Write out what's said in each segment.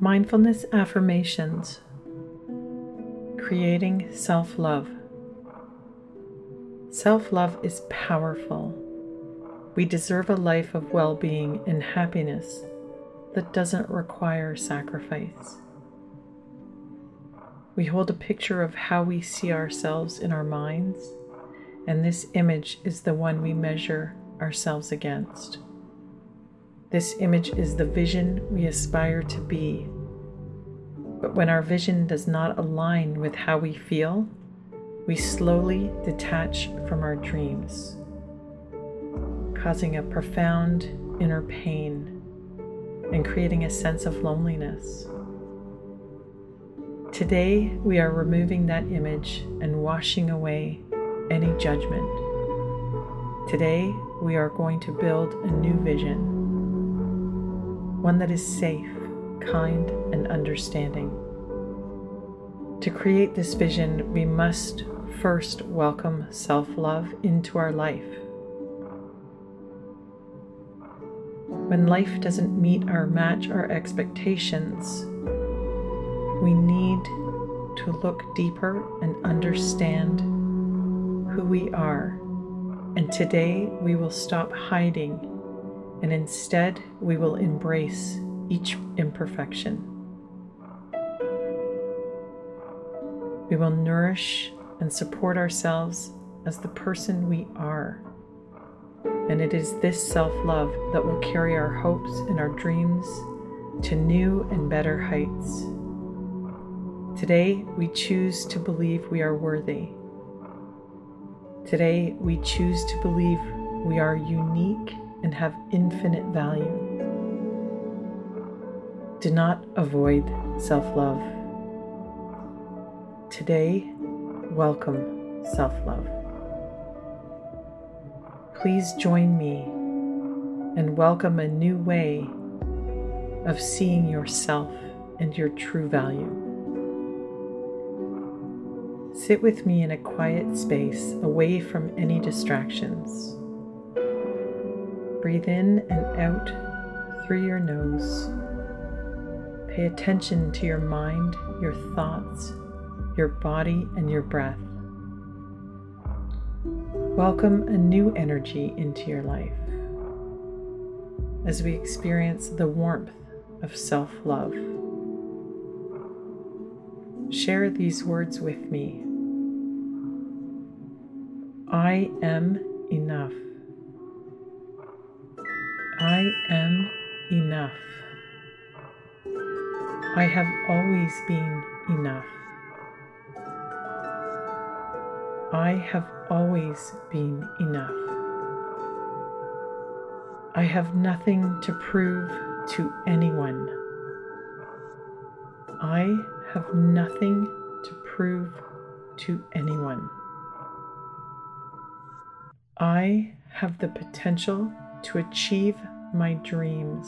Mindfulness affirmations, creating self-love. Self-love is powerful. We deserve a life of well-being and happiness that doesn't require sacrifice. We hold a picture of how we see ourselves in our minds, and this image is the one we measure ourselves against. This image is the vision we aspire to be. But when our vision does not align with how we feel, we slowly detach from our dreams, causing a profound inner pain and creating a sense of loneliness. Today, we are removing that image and washing away any judgment. Today, we are going to build a new vision, one that is safe, kind, and understanding. To create this vision, we must first welcome self-love into our life. When life doesn't meet or match our expectations, we need to look deeper and understand who we are. And today we will stop hiding, and instead we will embrace each imperfection. We will nourish and support ourselves as the person we are. And it is this self-love that will carry our hopes and our dreams to new and better heights. Today, we choose to believe we are worthy. Today, we choose to believe we are unique and have infinite value. Do not avoid self-love. Today, welcome self-love. Please join me and welcome a new way of seeing yourself and your true value. Sit with me in a quiet space, away from any distractions. Breathe in and out through your nose. Pay attention to your mind, your thoughts, your body, and your breath. Welcome a new energy into your life as we experience the warmth of self-love. Share these words with me. I am enough. I am enough. I have always been enough. I have always been enough. I have nothing to prove to anyone. I have nothing to prove to anyone. I have the potential to achieve my dreams.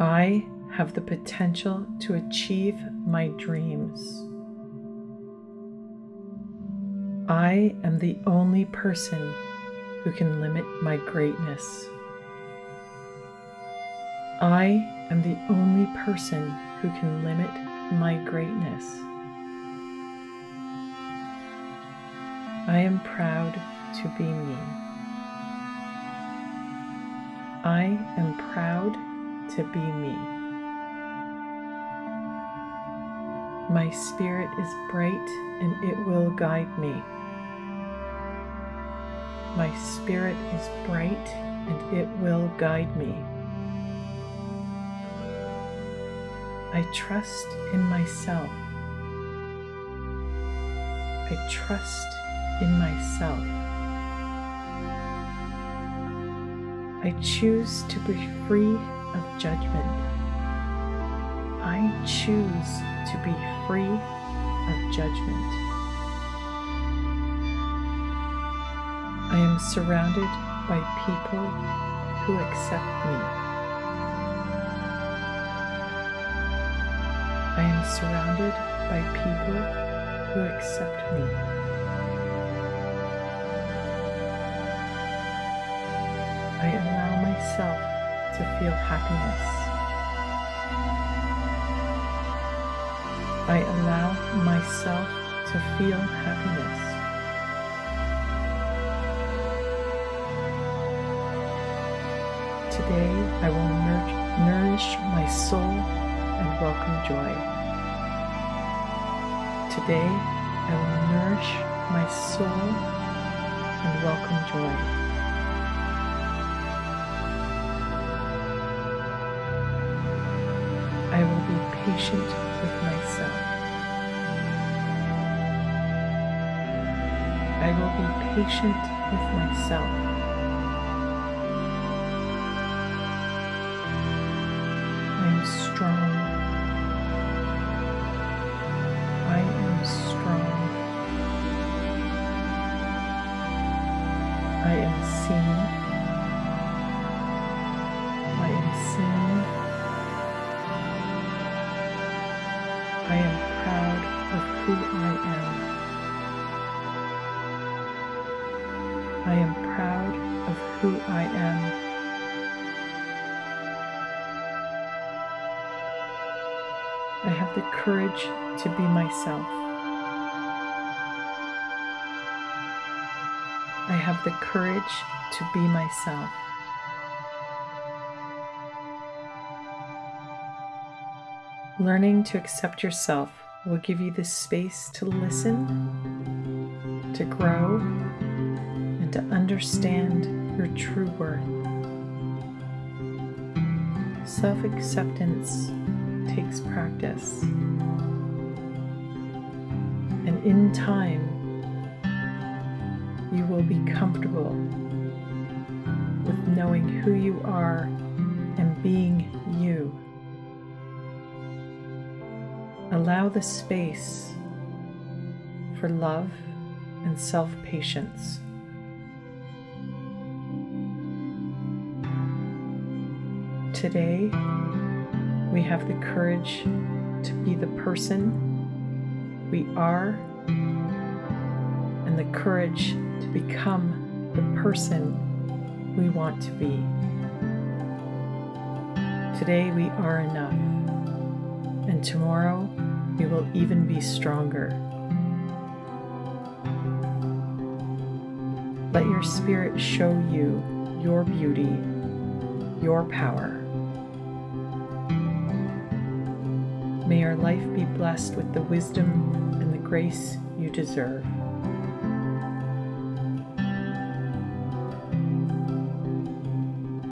I have the potential to achieve my dreams. I am the only person who can limit my greatness. I am the only person who can limit my greatness. I am proud to be me. I am proud to be me. My spirit is bright and it will guide me. My spirit is bright and it will guide me. I trust in myself. I trust in myself. I choose to be free of judgment. I choose to be free of judgment. I am surrounded by people who accept me. I am surrounded by people who accept me. I allow myself to feel happiness. I allow myself to feel happiness. Today, I will nourish my soul and welcome joy. Today, I will nourish my soul and welcome joy. I will be patient with myself. I will be patient with myself. I am strong. I am strong. I am seen. I am seen. I am proud of who I am. I am proud of who I am. I have the courage to be myself. I have the courage to be myself. Learning to accept yourself will give you the space to listen, to grow, and to understand your true worth. Self-acceptance takes practice, and in time, you will be comfortable with knowing who you are and being you. Allow the space for love and self-patience. Today, we have the courage to be the person we are and the courage to become the person we want to be. Today, we are enough. And tomorrow, we will even be stronger. Let your spirit show you your beauty, your power. May your life be blessed with the wisdom and the grace you deserve.